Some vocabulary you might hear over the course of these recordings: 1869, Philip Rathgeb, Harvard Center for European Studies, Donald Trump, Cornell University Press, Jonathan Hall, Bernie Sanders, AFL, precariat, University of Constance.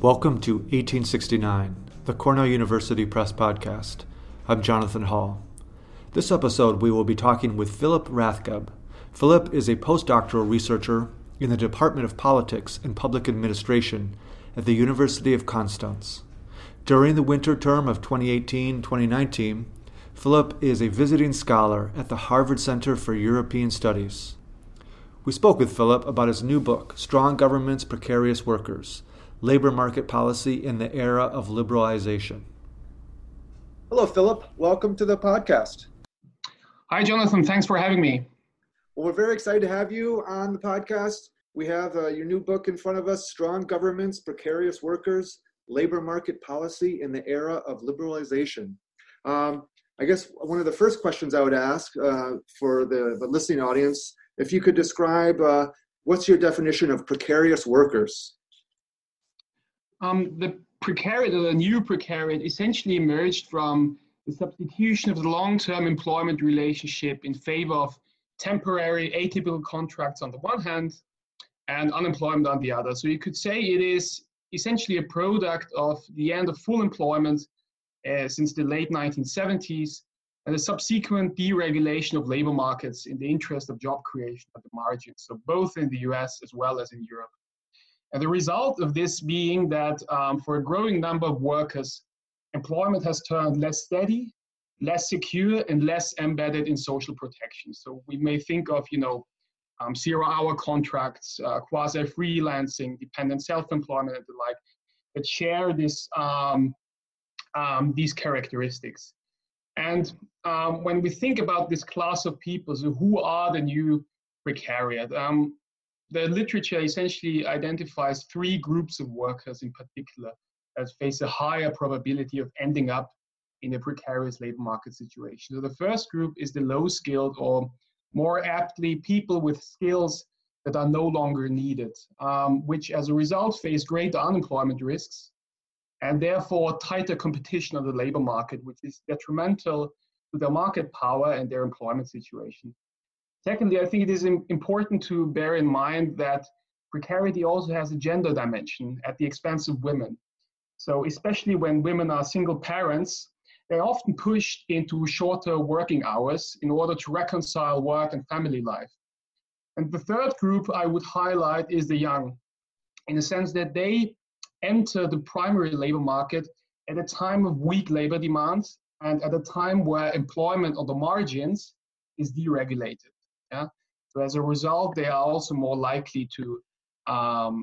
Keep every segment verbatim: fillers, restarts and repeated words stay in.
Welcome to eighteen sixty-nine, the Cornell University Press podcast. I'm Jonathan Hall. This episode, we will be talking with Philip Rathgeb. Philip is a postdoctoral researcher in the Department of Politics and Public Administration at the University of Constance. During the winter term of twenty eighteen twenty nineteen, Philip is a visiting scholar at the Harvard Center for European Studies. We spoke with Philip about his new book, Strong Governments, Precarious Workers, Labor Market Policy in the Era of Liberalization. Hello, Philip. Welcome to the podcast. Hi, Jonathan. Thanks for having me. Well, we're very excited to have you on the podcast. We have uh, your new book in front of us, Strong Governments, Precarious Workers, Labor Market Policy in the Era of Liberalization. Um, I guess one of the first questions I would ask uh, for the, the listening audience, if you could describe uh, what's your definition of precarious workers? Um, the precariat, or the new precariat, essentially emerged from the substitution of the long-term employment relationship in favor of temporary, atypical contracts on the one hand and unemployment on the other. So you could say it is essentially a product of the end of full employment Uh, since the late nineteen seventies, and the subsequent deregulation of labor markets in the interest of job creation at the margin, so both in the U S as well as in Europe. And the result of this being that um, for a growing number of workers, employment has turned less steady, less secure, and less embedded in social protection. So we may think of, you know, um, zero-hour contracts, uh, quasi-freelancing, dependent self-employment, and the like, that share this um, Um, these characteristics. And um, when we think about this class of people, so who are the new precariat? Um, the literature essentially identifies three groups of workers in particular that face a higher probability of ending up in a precarious labor market situation. So the first group is the low-skilled, or more aptly, people with skills that are no longer needed, um, which as a result face greater unemployment risks, and therefore tighter competition on the labor market, which is detrimental to their market power and their employment situation. Secondly, I think it is important to bear in mind that precarity also has a gender dimension at the expense of women. So especially when women are single parents, they're often pushed into shorter working hours in order to reconcile work and family life. And the third group I would highlight is the young, in the sense that they enter the primary labor market at a time of weak labor demands and at a time where employment on the margins is deregulated. Yeah? So as a result, they are also more likely to um,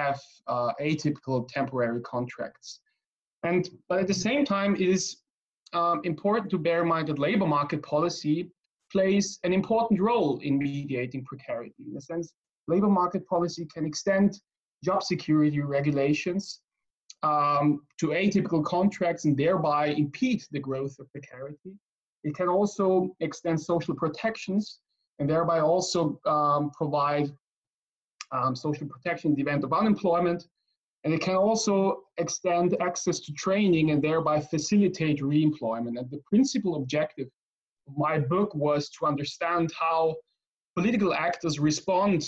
have uh, atypical temporary contracts. And but at the same time, it is um, important to bear in mind that labor market policy plays an important role in mediating precarity. In a sense, labor market policy can extend job security regulations um, to atypical contracts and thereby impede the growth of precarity. It can also extend social protections and thereby also um, provide um, social protection in the event of unemployment. And it can also extend access to training and thereby facilitate re-employment. And the principal objective of my book was to understand how political actors respond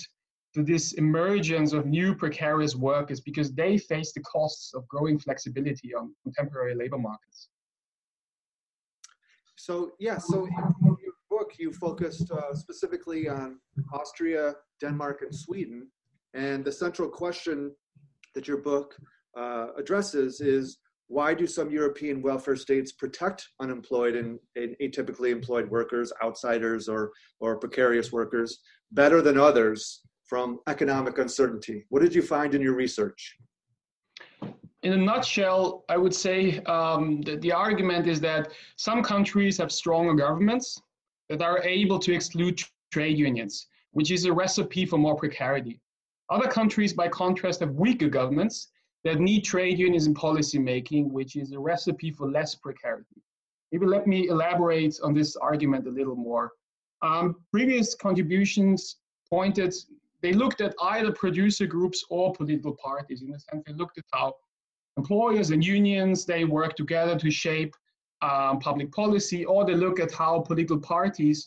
to this emergence of new precarious workers, because they face the costs of growing flexibility on contemporary labor markets. So, yeah, so in your book, you focused uh, specifically on Austria, Denmark, and Sweden. And the central question that your book uh, addresses is, why do some European welfare states protect unemployed and, and atypically employed workers, outsiders, or, or precarious workers better than others from economic uncertainty? What did you find in your research? In a nutshell, I would say um, that the argument is that some countries have stronger governments that are able to exclude trade unions, which is a recipe for more precarity. Other countries, by contrast, have weaker governments that need trade unions in policymaking, which is a recipe for less precarity. Maybe let me elaborate on this argument a little more. Um, previous contributions pointed They looked at either producer groups or political parties. In a sense, they looked at how employers and unions, they work together to shape um, public policy, or they look at how political parties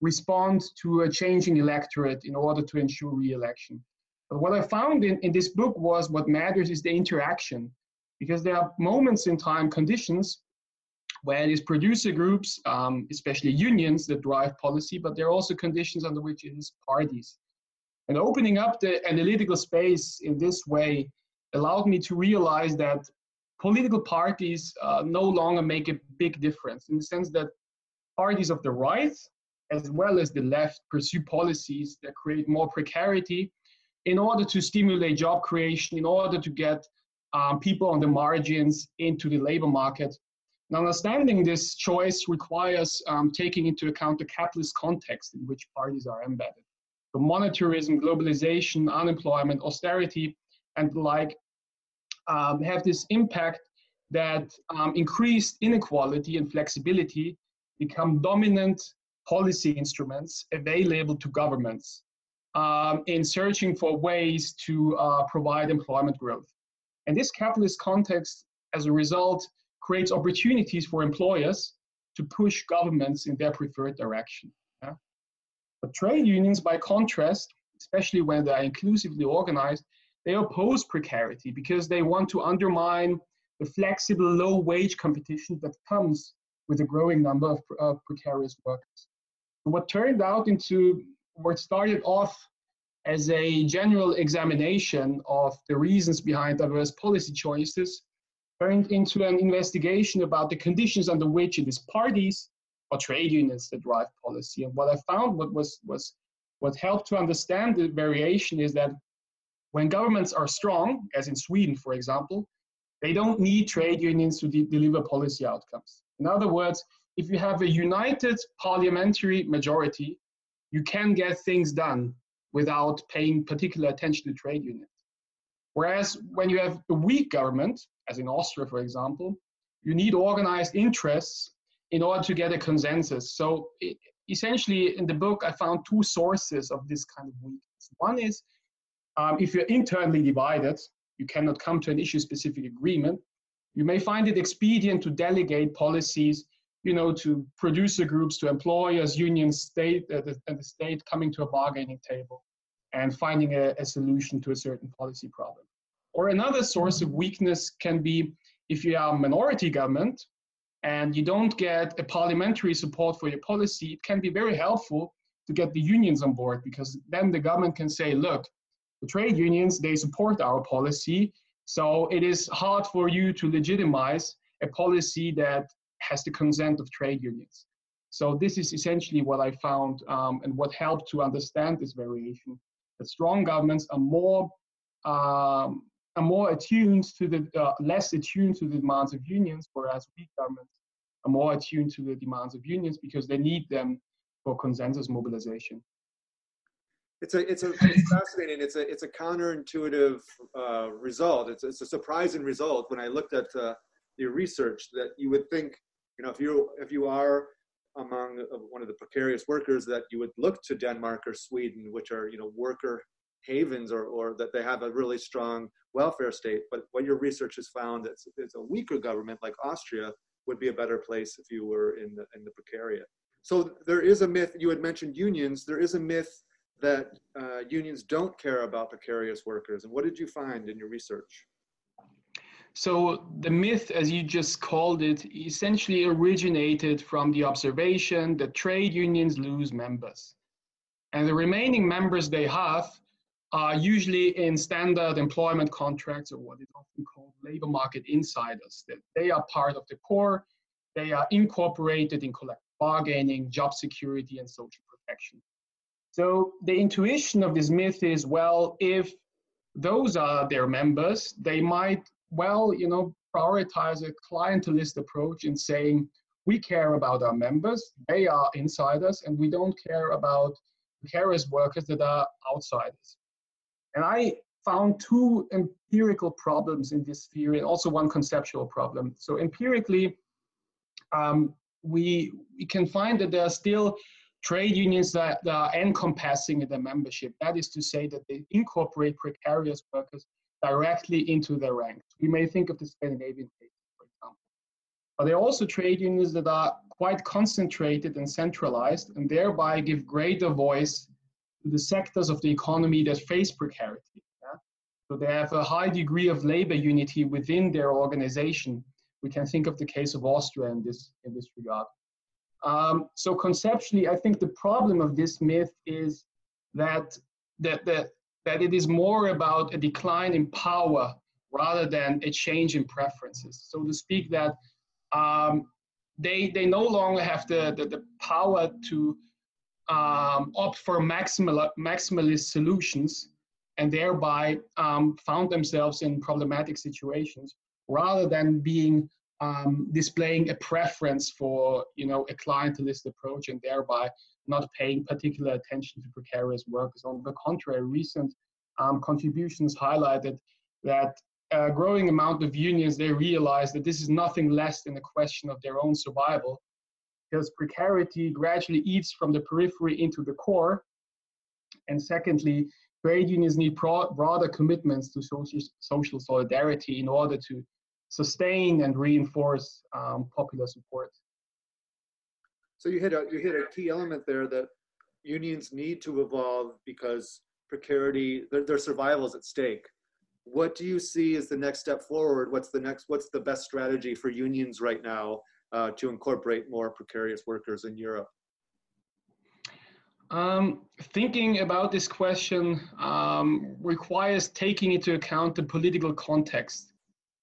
respond to a changing electorate in order to ensure re-election. But what I found in, in this book was what matters is the interaction, because there are moments in time, conditions, where it is producer groups, um, especially unions, that drive policy, but there are also conditions under which it is parties. And opening up the analytical space in this way allowed me to realize that political parties uh, no longer make a big difference, in the sense that parties of the right, as well as the left, pursue policies that create more precarity in order to stimulate job creation, in order to get um, people on the margins into the labor market. And understanding this choice requires um, taking into account the capitalist context in which parties are embedded. The monetarism, globalization, unemployment, austerity, and the like um, have this impact that um, increased inequality and flexibility become dominant policy instruments available to governments um, in searching for ways to uh, provide employment growth. And this capitalist context, as a result, creates opportunities for employers to push governments in their preferred direction. Yeah? But trade unions, by contrast, especially when they are inclusively organized, they oppose precarity because they want to undermine the flexible low-wage competition that comes with a growing number of, of precarious workers. And what turned out into what started off as a general examination of the reasons behind diverse policy choices turned into an investigation about the conditions under which it is parties or trade unions that drive policy. And what I found, what was, was what helped to understand the variation, is that when governments are strong, as in Sweden, for example, they don't need trade unions to de deliver policy outcomes. In other words, if you have a united parliamentary majority, you can get things done without paying particular attention to trade unions. Whereas when you have a weak government, as in Austria, for example, you need organized interests in order to get a consensus. So it, essentially, in the book, I found two sources of this kind of weakness. One is um, if you're internally divided, you cannot come to an issue-specific agreement. You may find it expedient to delegate policies, you know, to producer groups, to employers, unions, state, uh, the, and the state coming to a bargaining table and finding a, a solution to a certain policy problem. Or another source of weakness can be if you are a minority government and you don't get a parliamentary support for your policy, it can be very helpful to get the unions on board, because then the government can say, look, the trade unions, they support our policy, so it is hard for you to legitimize a policy that has the consent of trade unions. So this is essentially what I found um, and what helped to understand this variation, that strong governments are more um, are more attuned to the uh, less attuned to the demands of unions, whereas weak governments are more attuned to the demands of unions because they need them for consensus mobilization. It's a it's a it's fascinating. It's a it's a counterintuitive uh, result. It's it's a surprising result when I looked at uh, your research, that you would think, you know, if you if you are among one of the precarious workers, that you would look to Denmark or Sweden, which are, you know, worker havens, or, or that they have a really strong welfare state. But what your research has found, that it's a weaker government like Austria would be a better place if you were in the, in the precariat. So there is a myth, you had mentioned unions, there is a myth that uh, unions don't care about precarious workers. And what did you find in your research? So the myth, as you just called it, essentially originated from the observation that trade unions lose members. And the remaining members they have are usually in standard employment contracts, or what is often called labor market insiders, that they are part of the core, they are incorporated in collective bargaining, job security, and social protection. So the intuition of this myth is, well, if those are their members, they might, well, you know, prioritize a clientelist approach in saying, we care about our members, they are insiders, and we don't care about precarious workers that are outsiders. And I found two empirical problems in this theory, and also one conceptual problem. So empirically, um, we, we can find that there are still trade unions that, that are encompassing in their membership. That is to say that they incorporate precarious workers directly into their ranks. We may think of the Scandinavian case, for example. But there are also trade unions that are quite concentrated and centralized, and thereby give greater voice to the sectors of the economy that face precarity. Yeah? So they have a high degree of labor unity within their organization. We can think of the case of Austria in this, in this regard. Um, so conceptually, I think the problem of this myth is that, that, that, that it is more about a decline in power rather than a change in preferences. So to speak, that um, they, they no longer have the, the, the power to um, opt for maximal, maximalist solutions, and thereby um, found themselves in problematic situations, rather than being um, displaying a preference for, you know, a clientelist approach, and thereby not paying particular attention to precarious workers. On the contrary, recent um, contributions highlighted that a growing amount of unions, they realize that this is nothing less than a question of their own survival, because precarity gradually eats from the periphery into the core. And secondly, trade unions need broad, broader commitments to social, social solidarity in order to sustain and reinforce um, popular support. So you hit a, you hit a key element there, that unions need to evolve because precarity, their, their survival is at stake. What do you see as the next step forward? What's the next, what's the best strategy for unions right now uh, to incorporate more precarious workers in Europe? Um, thinking about this question um, requires taking into account the political context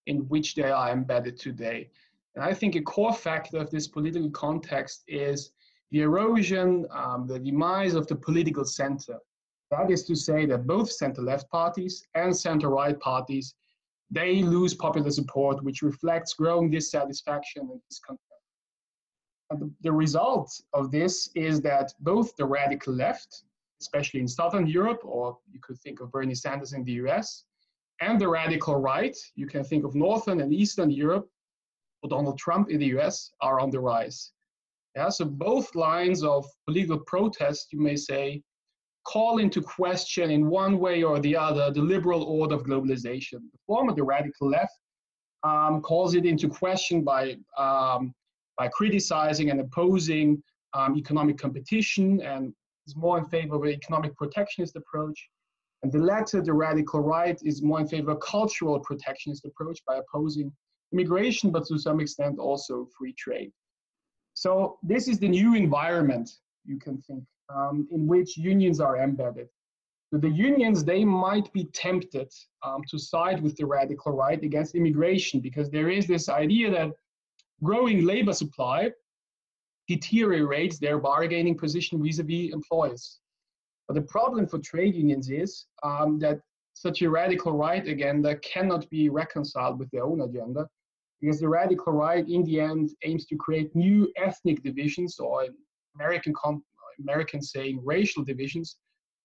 in which they are embedded today. And I think a core factor of this political context is the erosion, um, the demise of the political center. That is to say that both center-left parties and center-right parties, they lose popular support, which reflects growing dissatisfaction and discontent. And the, the result of this is that both the radical left, especially in Southern Europe, or you could think of Bernie Sanders in the U S, and the radical right, you can think of Northern and Eastern Europe, or Donald Trump in the U S, are on the rise. Yeah, so both lines of political protest, you may say, call into question in one way or the other the liberal order of globalization. The former, the radical left, um, calls it into question by um, by criticizing and opposing um, economic competition, and is more in favor of an economic protectionist approach. And the latter, the radical right, is more in favor of a cultural protectionist approach by opposing immigration, but to some extent also free trade. So this is the new environment, you can think, um, in which unions are embedded. So the unions, they might be tempted um, to side with the radical right against immigration, because there is this idea that growing labor supply deteriorates their bargaining position vis-a-vis employers. But the problem for trade unions is um, that such a radical right agenda cannot be reconciled with their own agenda, because the radical right in the end aims to create new ethnic divisions, or in American, American saying, racial divisions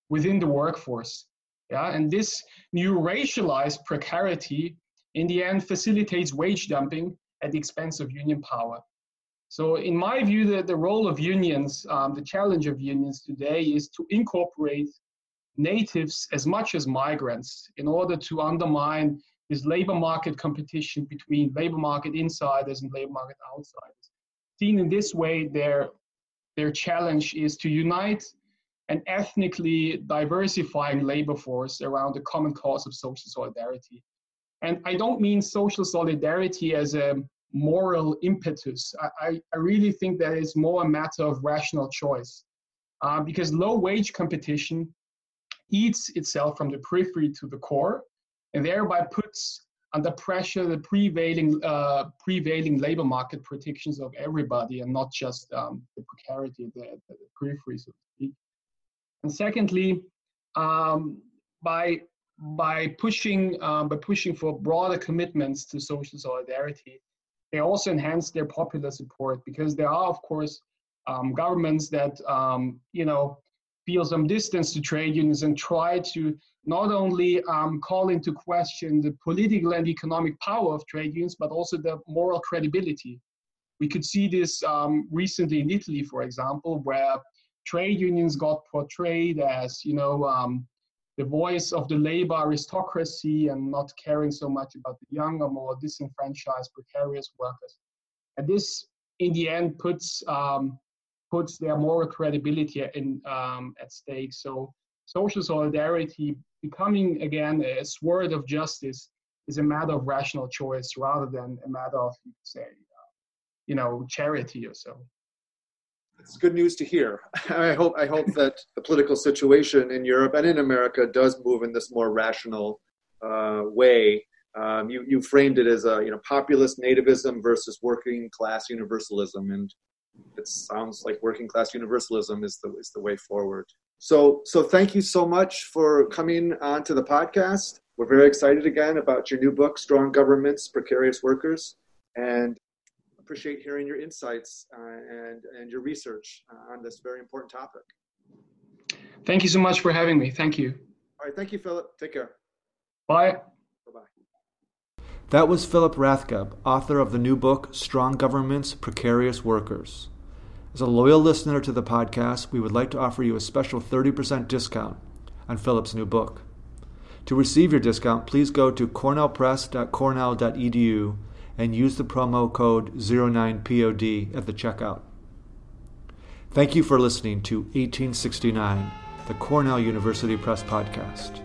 within the workforce. Yeah? And this new racialized precarity in the end facilitates wage dumping at the expense of union power. So in my view, the, the role of unions, um, the challenge of unions today is to incorporate natives as much as migrants in order to undermine this labor market competition between labor market insiders and labor market outsiders. Seen in this way, their, their challenge is to unite an ethnically diversifying labor force around the common cause of social solidarity. And I don't mean social solidarity as a moral impetus. I, I, I really think that it's more a matter of rational choice, uh, because low-wage competition eats itself from the periphery to the core, and thereby puts under pressure the prevailing, uh, prevailing labor market protections of everybody, and not just um, the precarity, the, the periphery, so to speak. And secondly, um, by By pushing, um, by pushing for broader commitments to social solidarity, they also enhance their popular support, because there are, of course, um, governments that um, you know, feel some distance to trade unions and try to not only um, call into question the political and economic power of trade unions, but also their moral credibility. We could see this um, recently in Italy, for example, where trade unions got portrayed as, you know, um, the voice of the labor aristocracy, and not caring so much about the younger, more disenfranchised, precarious workers. And this, in the end, puts um, puts their moral credibility in, um, at stake. So social solidarity becoming, again, a sword of justice is a matter of rational choice rather than a matter of, say, uh, you know, charity or so. It's good news to hear. I hope I hope that the political situation in Europe and in America does move in this more rational uh, way. Um, you you framed it as a you know populist nativism versus working class universalism, and it sounds like working class universalism is the is the way forward. So so thank you so much for coming onto the podcast. We're very excited again about your new book, Strong Governments, Precarious Workers, and appreciate hearing your insights uh, and and your research uh, on this very important topic. Thank you so much for having me. Thank you. All right, thank you, Philip. Take care. Bye. That was Philip Rathgeb, author of the new book, Strong Governments, Precarious Workers. As a loyal listener to the podcast, we would like to offer you a special thirty percent discount on Philip's new book. To receive your discount, please go to cornell press dot cornell dot e d u and use the promo code zero nine P O D at the checkout. Thank you for listening to eighteen sixty-nine, the Cornell University Press Podcast.